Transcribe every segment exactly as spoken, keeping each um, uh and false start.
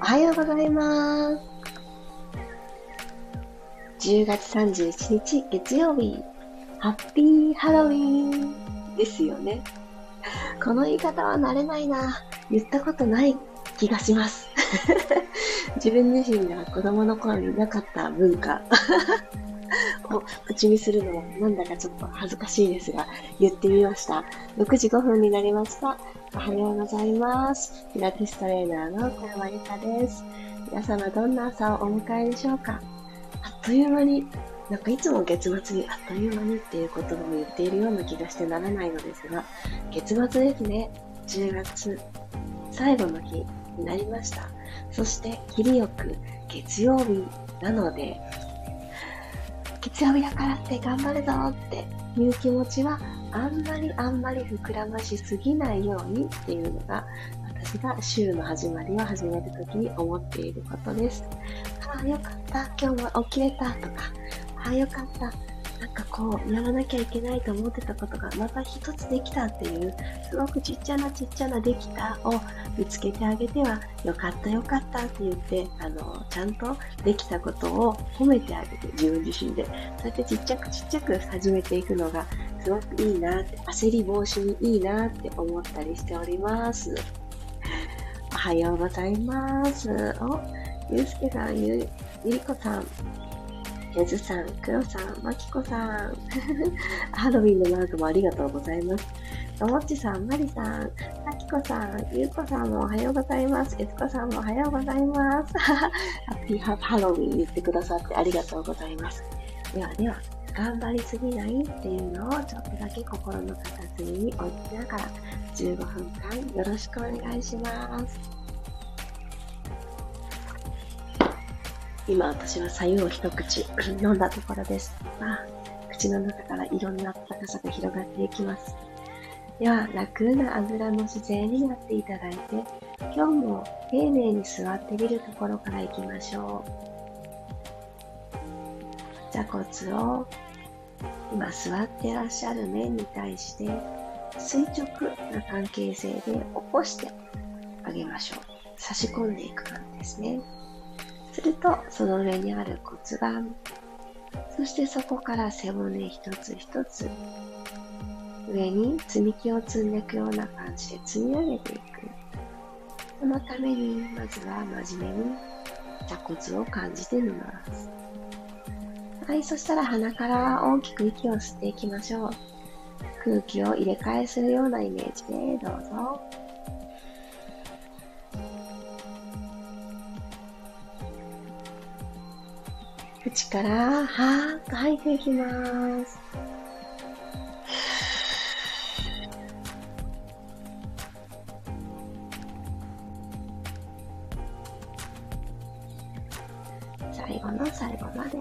おはようございます。じゅうがつさんじゅういちにち月曜日、ハッピーハロウィーンですよね。この言い方は慣れないな。言ったことない気がします。自分自身が子供の頃になかった文化を口にするのはなんだかちょっと恥ずかしいですが、言ってみました。ろくじごふんになりました。おはようございます。ピラティストレーナーの小山由佳です。皆様どんな朝をお迎えでしょうか。あっという間に、なんかいつも月末にあっという間にっていう言葉を言っているような気がしてならないのですが、月末ですね。じゅうがつ最後の日になりました。そして、切りよく月曜日なので、月曜日だからって頑張るぞっていう気持ちはあんまりあんまり膨らましすぎないようにっていうのが私が週の始まりを始めるときに思っていることです。ああよかった、今日も起きれたとか、ああよかった、なんかこうやらなきゃいけないと思ってたことがまた一つできたっていう、すごくちっちゃなちっちゃなできたを見つけてあげては、よかったよかったって言って、あのちゃんとできたことを褒めてあげて、自分自身でそうやってちっちゃくちっちゃく始めていくのがすごくいいなって、焦り防止にいいなって思ったりしております。おはようございます。お、ゆうすけさん、ゆりこさん、やずさん、くろさん、まきこさんハロウィンのマークもありがとうございます。ともっちさん、まりさん、さきこさん、ゆうこさんもおはようございます。えつこさんもおはようございますハッピーハハロウィン言ってくださってありがとうございます。ではでは、頑張りすぎないっていうのをちょっとだけ心の片隅に置きながら、じゅうごふんかんよろしくお願いします。今私は白湯を一口飲んだところです。まあ、口の中からいろんな温かさが広がっていきます。では、楽なあぐらの姿勢になっていただいて、今日も丁寧に座ってみるところからいきましょう。座骨を今座ってらっしゃる面に対して垂直な関係性で起こしてあげましょう。差し込んでいく感じですね。すると、その上にある骨盤、そしてそこから背骨一つ一つ、上に積み木を積んでいくような感じで積み上げていく。そのために、まずは真面目に座骨を感じてみます。はい、そしたら鼻から大きく息を吸っていきましょう。空気を入れ替えするようなイメージで、どうぞ。口からはーっと吐いていきます。最後の最後まで。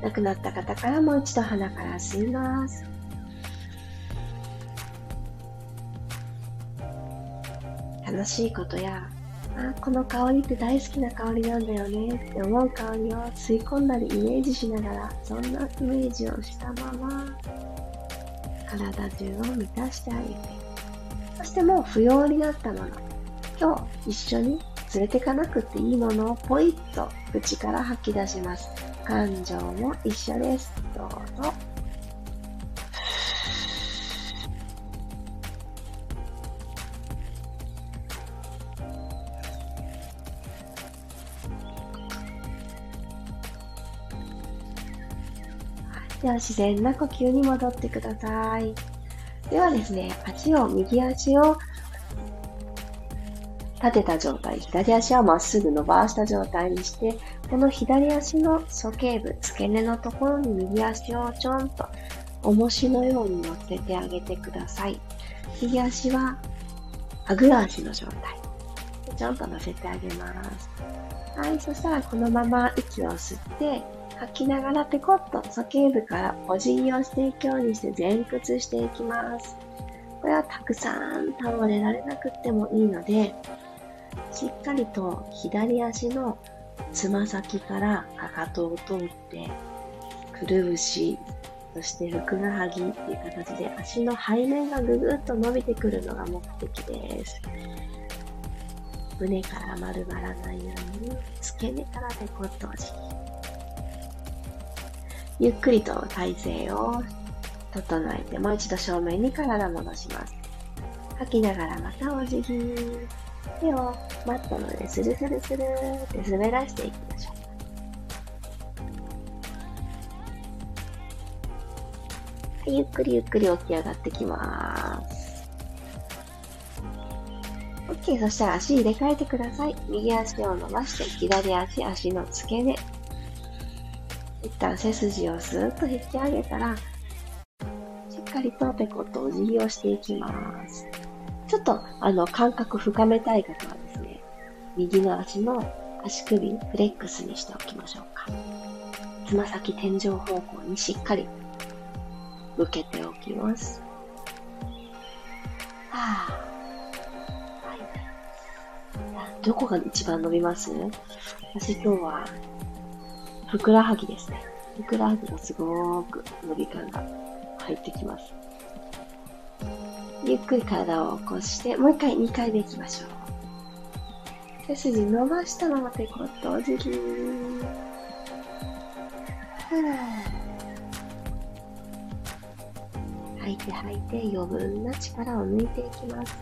亡くなった方からもう一度鼻から吸います。楽しいことや、あ、この香りって大好きな香りなんだよねって思う香りを吸い込んだりイメージしながら、そんなイメージをしたまま体中を満たしてあげて、そしてもう不要になったもの、今日一緒に連れてかなくていいものをポイッと口から吐き出します。感情も一緒です。どうぞ。では自然な呼吸に戻ってください。ではですね、足を、右足を立てた状態、左足はまっすぐ伸ばした状態にして、この左足の鼠径部、付け根のところに右足をちょんと重しのように乗せてあげてください。右足はあぐら足の状態、ちょんと乗せてあげます。はい、そしたらこのまま息を吸って、吐きながらペコッと鼠径部からお辞儀をしていくようにして前屈していきます。これはたくさん倒れられなくってもいいので、しっかりと左足のつま先からかかとを通って、くるぶし、そしてふくらはぎっていう形で足の背面がぐぐっと伸びてくるのが目的です。胸から丸まらないように付け根からデコットをし、ゆっくりと体勢を整えて、もう一度正面に体戻します。吐きながらまたお辞儀、手をマットの上スルスルスルって滑らしていきましょう。ゆっくりゆっくり起き上がってきます。 OK、 そしたら足入れ替えてください。右足を伸ばして左足、足の付け根、一旦背筋をスーッと引き上げたら、しっかりとペコッとお辞儀をしていきます。ちょっとあの感覚深めたい方はですね、右の足の足首フレックスにしておきましょうか。つま先天井方向にしっかり向けておきます。はあ、はい、どこが一番伸びます？私今日はふくらはぎですね。ふくらはぎがすごーく伸び感が入ってきます。ゆっくり体を起こして、もう一回にかいめいきましょう。背筋伸ばしたままペコッとお辞儀。はあ、吐いて吐いて余分な力を抜いていきます。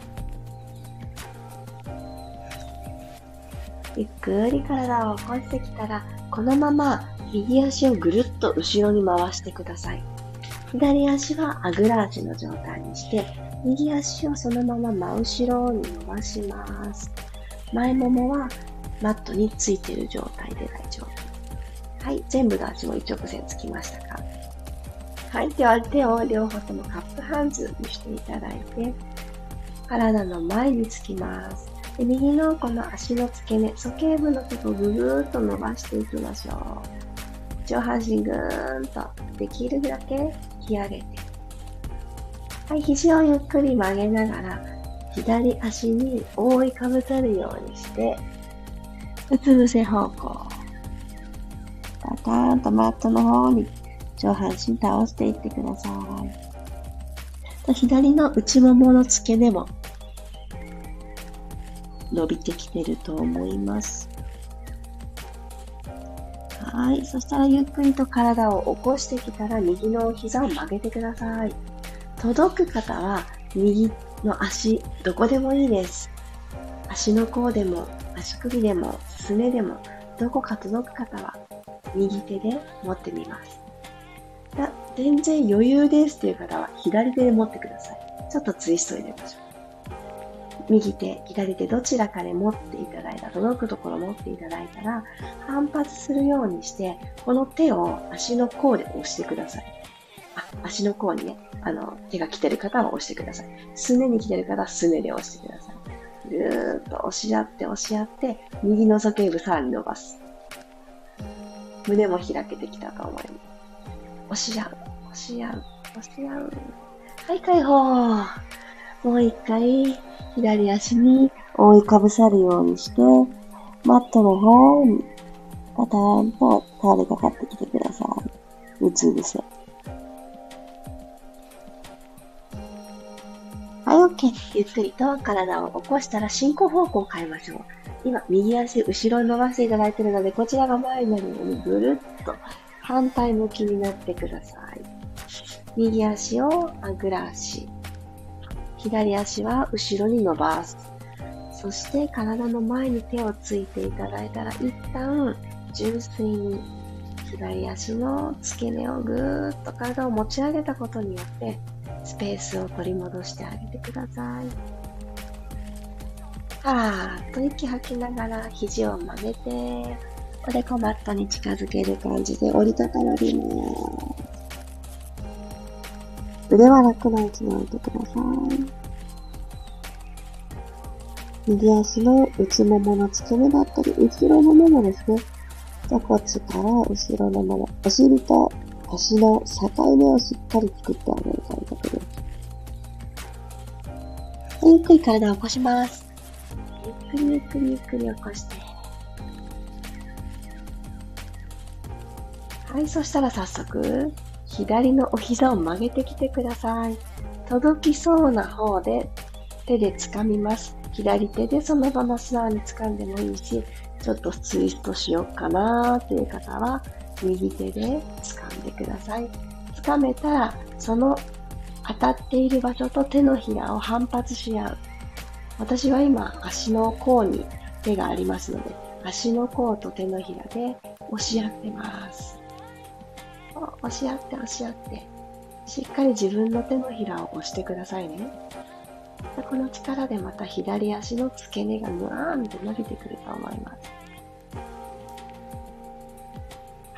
ゆっくり体を起こしてきたら、このまま右足をぐるっと後ろに回してください。左足はあぐら足の状態にして、右足をそのまま真後ろに伸ばします。前ももはマットについている状態で大丈夫。はい、全部の足も一直線つきましたか？はい、では手を両方ともカップハンズにしていただいて、体の前につきます。で、右のこの足の付け根、鼠径部のところをぐぐーっと伸ばしていきましょう。上半身ぐーんとできるだけ引き上げて。はい、肘をゆっくり曲げながら、左足に覆いかぶさるようにして、うつ伏せ方向。パターンとマットの方に。上半身倒していってください。左の内ももの付け根も伸びてきてると思います。はい、そしたらゆっくりと体を起こしてきたら、右の膝を曲げてください。届く方は右の足、どこでもいいです。足の甲でも、足首でも、すねでも、どこか届く方は右手で持ってみます。全然余裕ですという方は左手で持ってください。ちょっとツイスト入れましょう。右手、左手どちらかで持っていただいた、届くところ持っていただいたら、反発するようにして、この手を足の甲で押してください。あ、足の甲にね、あの、手が来てる方は押してください。すねに来てる方はすねで押してください。ぐーっと押し合って押し合って、右の鼠径部さらに伸ばす。胸も開けてきたと思います。押し合う、押し合う、押し合う。はい、解放。もう一回、左足に覆いかぶさるようにして、マットの方にパターンと倒れかかってきてください。うつ伏せ。はい、OK。ゆっくりと体を起こしたら進行方向を変えましょう。今、右足後ろに伸ばしていただいているので、こちらが前になるようにぐるっと。反対向きになってください。右足をあぐら足、左足は後ろに伸ばす。そして体の前に手をついていただいたら、一旦純粋に左足の付け根をぐーっと体を持ち上げたことによってスペースを取り戻してあげてください。はーっと息吐きながら肘を曲げて、これマットに近づける感じで折りたたまります。腕は楽な位置に置いてください。右足の内ももの付け根だったり、後ろのももですね。じゃあこっちから後ろのもも、お尻と足の境目をしっかり作ってあげる感覚です。ゆっくり体を起こします。ゆっくりゆっくりゆっくり起こして。はい、そしたら早速、左のお膝を曲げてきてください。届きそうな方で手で掴みます。左手でそのまま素直に掴んでもいいし、ちょっとツイストしようかなという方は右手で掴んでください。掴めたらその当たっている場所と手のひらを反発し合う。私は今足の甲に手がありますので、足の甲と手のひらで押し合ってます。押し合って押し合って、しっかり自分の手のひらを押してくださいね。この力でまた左足の付け根がぬわーんと伸びてくると思います。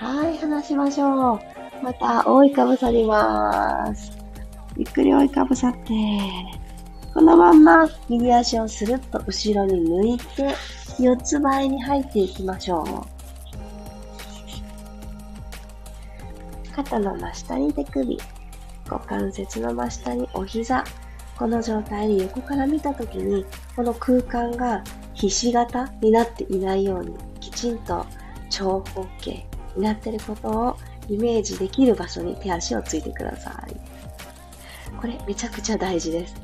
はい、離しましょう。また覆いかぶさります。ゆっくり覆いかぶさって、このまんま右足をスルッと後ろに抜いて四つ倍に入っていきましょう。肩の真下に手首、股関節の真下にお膝、この状態で横から見たときに、この空間がひし形になっていないように、きちんと長方形になっていることをイメージできる場所に手足をついてください。これめちゃくちゃ大事です。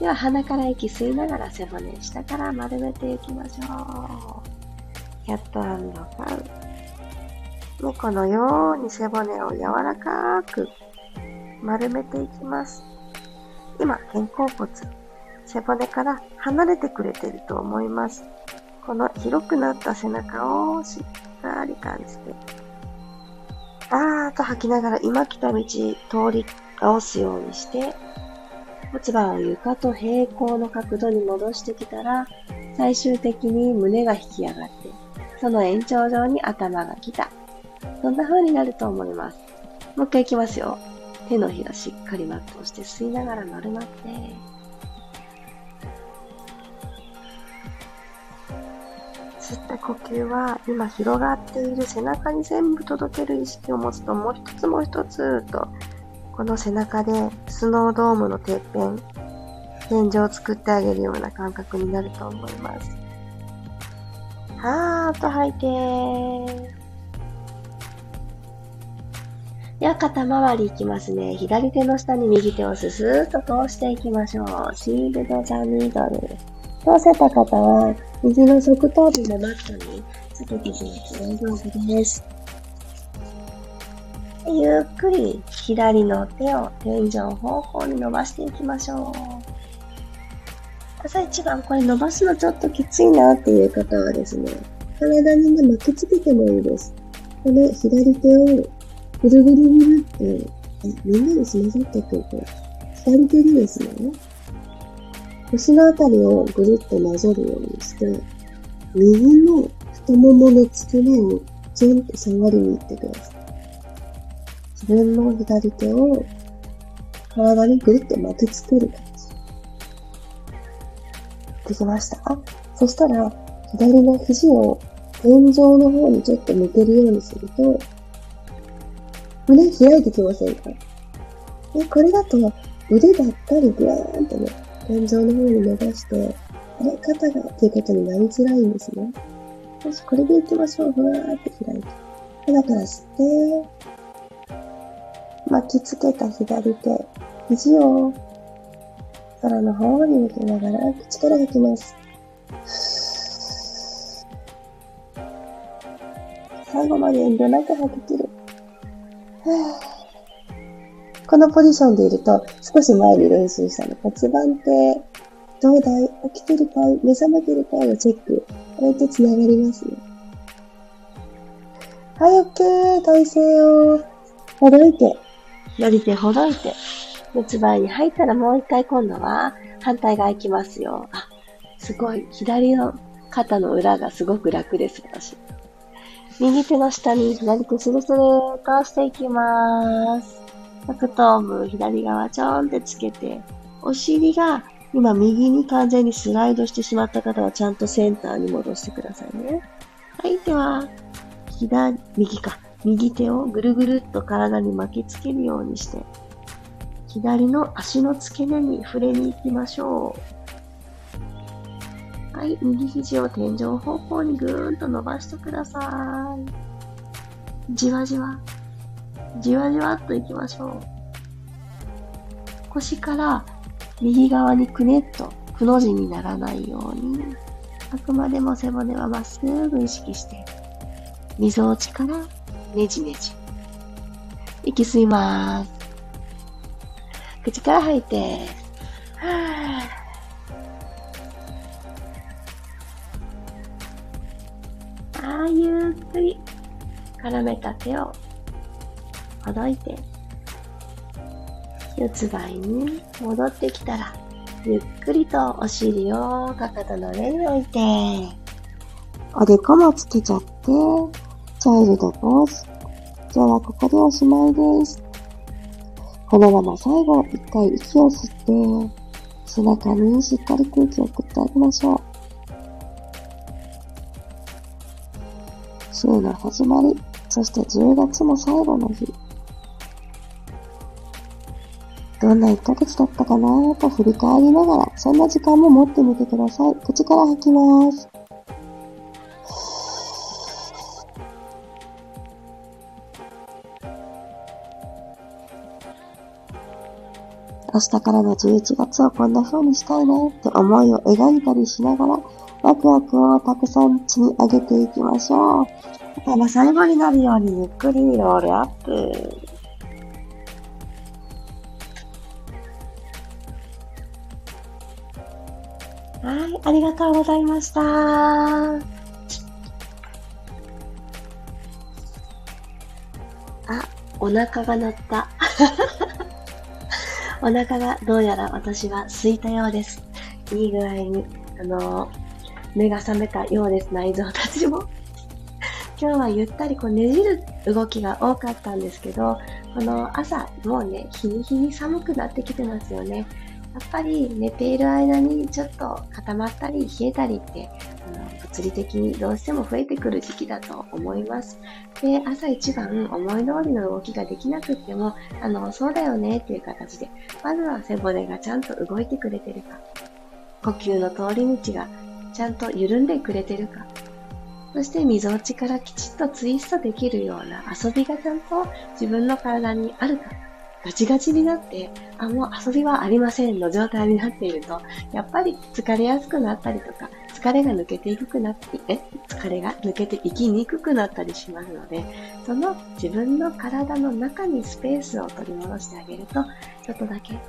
では鼻から息吸いながら背骨下から丸めていきましょう。キャット&カウ。猫のように背骨を柔らかく丸めていきます。今、肩甲骨、背骨から離れてくれていると思います。この広くなった背中をしっかり感じて、あーっと吐きながら今来た道、通り倒すようにして、骨盤を床と平行の角度に戻してきたら、最終的に胸が引き上がって、その延長上に頭が来た。そんな風になると思います。もう一回いきますよ。手のひらしっかりマットをして吸いながら丸まって、吸った呼吸は今広がっている背中に全部届ける意識を持つと、もう一つもう一つとこの背中でスノードームのてっぺん、天井を作ってあげるような感覚になると思います。はーっと吐いて、では肩周りいきますね。左手の下に右手をススーッと通していきましょう。シールドザニードル。通せた方は、右の側頭部のマットにつけていただいて大丈夫です。でゆっくり左の手を天井方向に伸ばしていきましょう。朝一番これ伸ばすのちょっときついなっていう方はですね、体にね、巻きつけてもいいです。この左手をぐるぐるぐるって、あ、みんなで済ませていくと、左手でですね、腰のあたりをぐるっとなぞるようにして、右の太ももの付け根にジョンと触りに行ってください。自分の左手を体にぐるっと巻きつける感じ。できましたか？そしたら、左の肘を天井の方にちょっと向けるようにすると、胸開いてきませんか？で、これだと腕だったりぐわーんとね、天井の方に伸ばして、あれ、肩がっていうことになりづらいんですね。よし、これで行きましょう。ふわーって開いて。鼻から吸って、巻きつけた左手、肘を空の方に向けながら口から吐きます。最後まで遠慮なく吐き切る。このポジションでいると、少し前に練習したの骨盤って、どうだい？起きてるかい？目覚めてるかい？をチェック。これとつながりますね。はい、OK。体勢をほどいて、左手ほどいて、骨盤に入ったらもう一回今度は反対側いきますよ。あ、すごい。左の肩の裏がすごく楽です、私。右手の下に左手スルスルーとしていきます。側頭部左側ちょんってつけて、お尻が今右に完全にスライドしてしまった方はちゃんとセンターに戻してくださいね。はい、では、左、右か。右手をぐるぐるっと体に巻きつけるようにして、左の足の付け根に触れに行きましょう。はい、右肘を天井方向にぐーんと伸ばしてください。じわじわ。じわじわっといきましょう。腰から右側にくねっとくの字にならないように、あくまでも背骨はまっすぐ意識して、みぞおちからねじねじ。息吸います。口から吐いて、はぁ。あ、ゆっくり絡めた手をほどいて、四つ倍に戻ってきたら、ゆっくりとお尻をかかとの上に置いて、おでこもつけちゃって、チャイルドポーズ。今日はここでおしまいです。このまま最後、一回息を吸って、背中にしっかり空気を送ってあげましょう。週の始まり、そしてじゅうがつも最後の日。どんないっかげつだったかなぁと振り返りながら、そんな時間も持ってみてください。口から吐きます。明日からのじゅういちがつをこんな風にしたいなって思いを描いたりしながら、ワクワクをたくさん積み上げていきましょう。頭最後になるようにゆっくりロールアップ。はい、ありがとうございました。あ、お腹が鳴った。お腹がどうやら私は空いたようです。いい具合に、あのー、目が覚めたようです、内臓たちも。今日はゆったりこうねじる動きが多かったんですけど、この朝、もうね、日に日に寒くなってきてますよね。やっぱり寝ている間にちょっと固まったり冷えたりって、あの物理的にどうしても増えてくる時期だと思います。で、朝一番思い通りの動きができなくっても、あの、そうだよねっていう形で、まずは背骨がちゃんと動いてくれてるか、呼吸の通り道がちゃんと緩んでくれてるか、そしてみぞおちからきちっとツイストできるような遊びがちゃんと自分の体にあるか、ガチガチになって、あ、もう遊びはありませんの状態になっていると、やっぱり疲れやすくなったりとか、疲れが抜けていくなって、え、疲れが抜けていきにくくなったりしますので、その自分の体の中にスペースを取り戻してあげると、ちょっとだけ考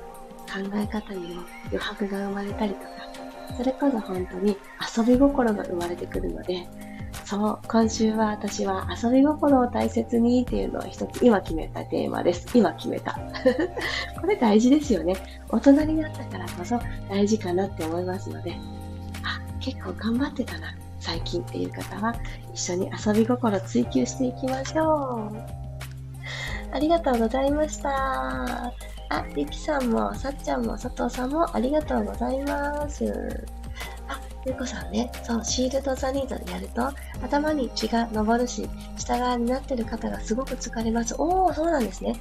え方にも余白が生まれたりとか、それこそ本当に遊び心が生まれてくるので、そう、今週は私は遊び心を大切にっていうのを一つ今決めたテーマです。今決めた。これ大事ですよね。大人になったからこそ大事かなって思いますので、あ、結構頑張ってたな、最近っていう方は一緒に遊び心追求していきましょう。ありがとうございました。あ、ゆきさんも、さっちゃんも、佐藤さんもありがとうございます。あ、ゆこさんね、そう、シールドザニードでやると、頭に血が上るし、下側になってる方がすごく疲れます。おー、そうなんですね。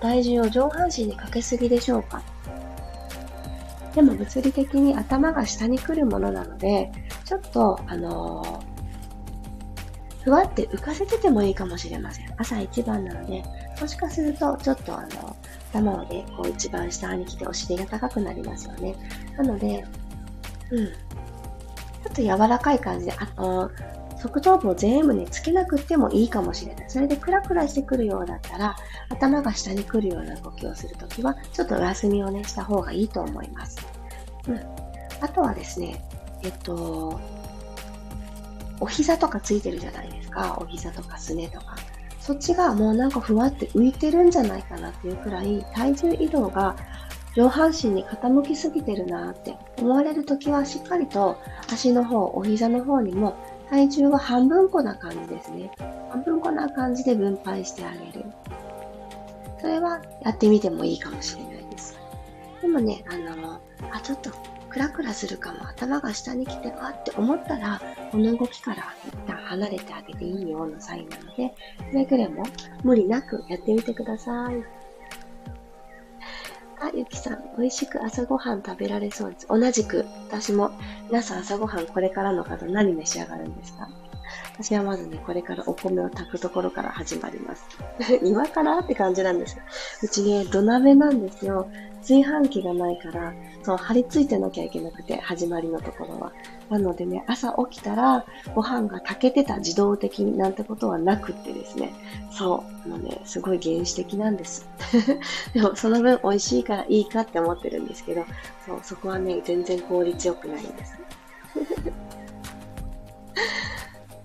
体重を上半身にかけすぎでしょうか。でも物理的に頭が下に来るものなので、ちょっと、あのー、ふわって浮かせててもいいかもしれません。朝一番なので、もしかするとちょっとあの頭をね、こう一番下に来てお尻が高くなりますよね。なので、うん、ちょっと柔らかい感じで、あの側頭部を全部ねつけなくてもいいかもしれない。それでクラクラしてくるようだったら、頭が下に来るような動きをするときはちょっとお休みをねした方がいいと思います。うん、あとはですね、えっと。お膝とかついてるじゃないですか。お膝とかすねとか。そっちがもうなんかふわって浮いてるんじゃないかなっていうくらい、体重移動が上半身に傾きすぎてるなって思われるときは、しっかりと足の方、お膝の方にも体重は半分こな感じですね。半分こな感じで分配してあげる。それはやってみてもいいかもしれないです。でもね、あの、あ、ちょっと、クラクラするかも、頭が下に来てわって思ったら、この動きから一旦離れてあげていいよのサインなので、くれぐれも無理なくやってみてください。あ、ゆきさん、美味しく朝ごはん食べられそうです。同じく、私も、皆さん朝ごはんこれからの方何召し上がるんですか？私はまずね、これからお米を炊くところから始まります。今からって感じなんですよ。うちね、土鍋なんですよ。炊飯器がないから、そう、張り付いてなきゃいけなくて、始まりのところは。なのでね、朝起きたら、ご飯が炊けてた自動的になんてことはなくってですね。そう、あのね、すごい原始的なんです。でも、その分美味しいからいいかって思ってるんですけど、そう、そこはね、全然効率よくないんです。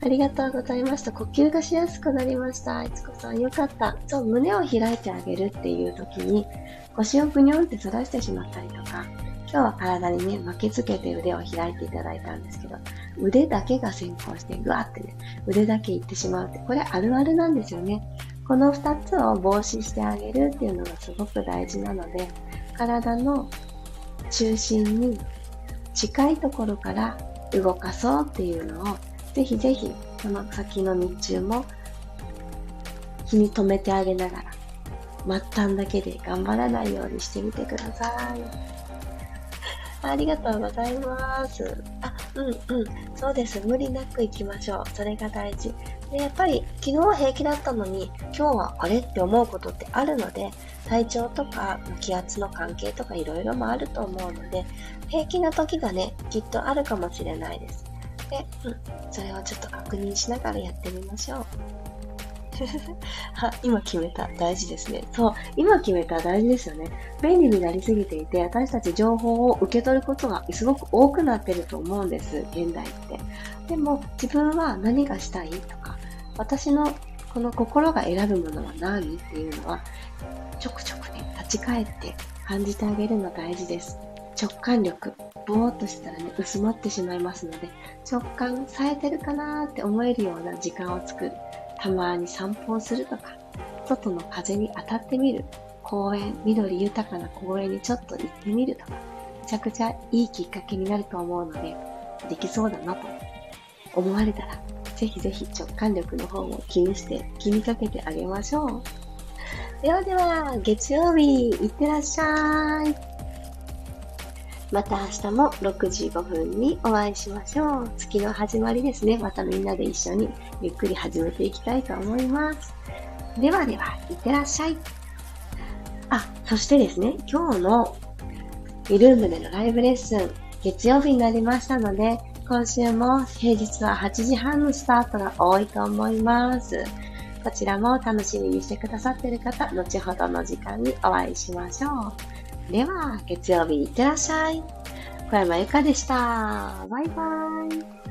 ありがとうございました。呼吸がしやすくなりました。いつこさん、よかった。そう、胸を開いてあげるっていう時に、腰をぐにょんって反らしてしまったりとか、今日は体にね、巻きつけて腕を開いていただいたんですけど、腕だけが先行して、ぐわってね、腕だけいってしまうって、これあるあるなんですよね。このふたつを防止してあげるっていうのがすごく大事なので、体の中心に近いところから動かそうっていうのを、ぜひぜひ、この先の日中も気に留めてあげながら、末端だけで頑張らないようにしてみてください。ありがとうございます。あ、うんうん。そうです。無理なく行きましょう。それが大事。で、やっぱり昨日は平気だったのに、今日はあれって思うことってあるので、体調とか気圧の関係とかいろいろもあると思うので、平気な時がね、きっとあるかもしれないです。で、うん、それをちょっと確認しながらやってみましょう。あ、今決めた。大事ですね。そう、今決めた。大事ですよね。便利になりすぎていて、私たち情報を受け取ることがすごく多くなってると思うんです。現代って。でも、自分は何がしたいとか、私のこの心が選ぶものは何っていうのは、ちょくちょくね、立ち返って感じてあげるの大事です。直感力。ぼーっとしたらね、薄まってしまいますので、直感冴えてるかなーって思えるような時間を作る。たまに散歩をするとか、外の風に当たってみる。公園、緑豊かな公園にちょっと行ってみるとか、めちゃくちゃいいきっかけになると思うので、できそうだなと思われたら、ぜひぜひ直感力の方も気にして、気にかけてあげましょう。ではでは、月曜日、いってらっしゃい。また明日もろくじごふんにお会いしましょう。月の始まりですね。またみんなで一緒にゆっくり始めていきたいと思います。ではでは、いってらっしゃい。あ、そしてですね、今日のリルームでのライブレッスン、月曜日になりましたので、今週も平日ははちじはんのスタートが多いと思います。こちらも楽しみにしてくださっている方、後ほどの時間にお会いしましょう。では、月曜日いってらっしゃい。小山由佳でした。バイバイ。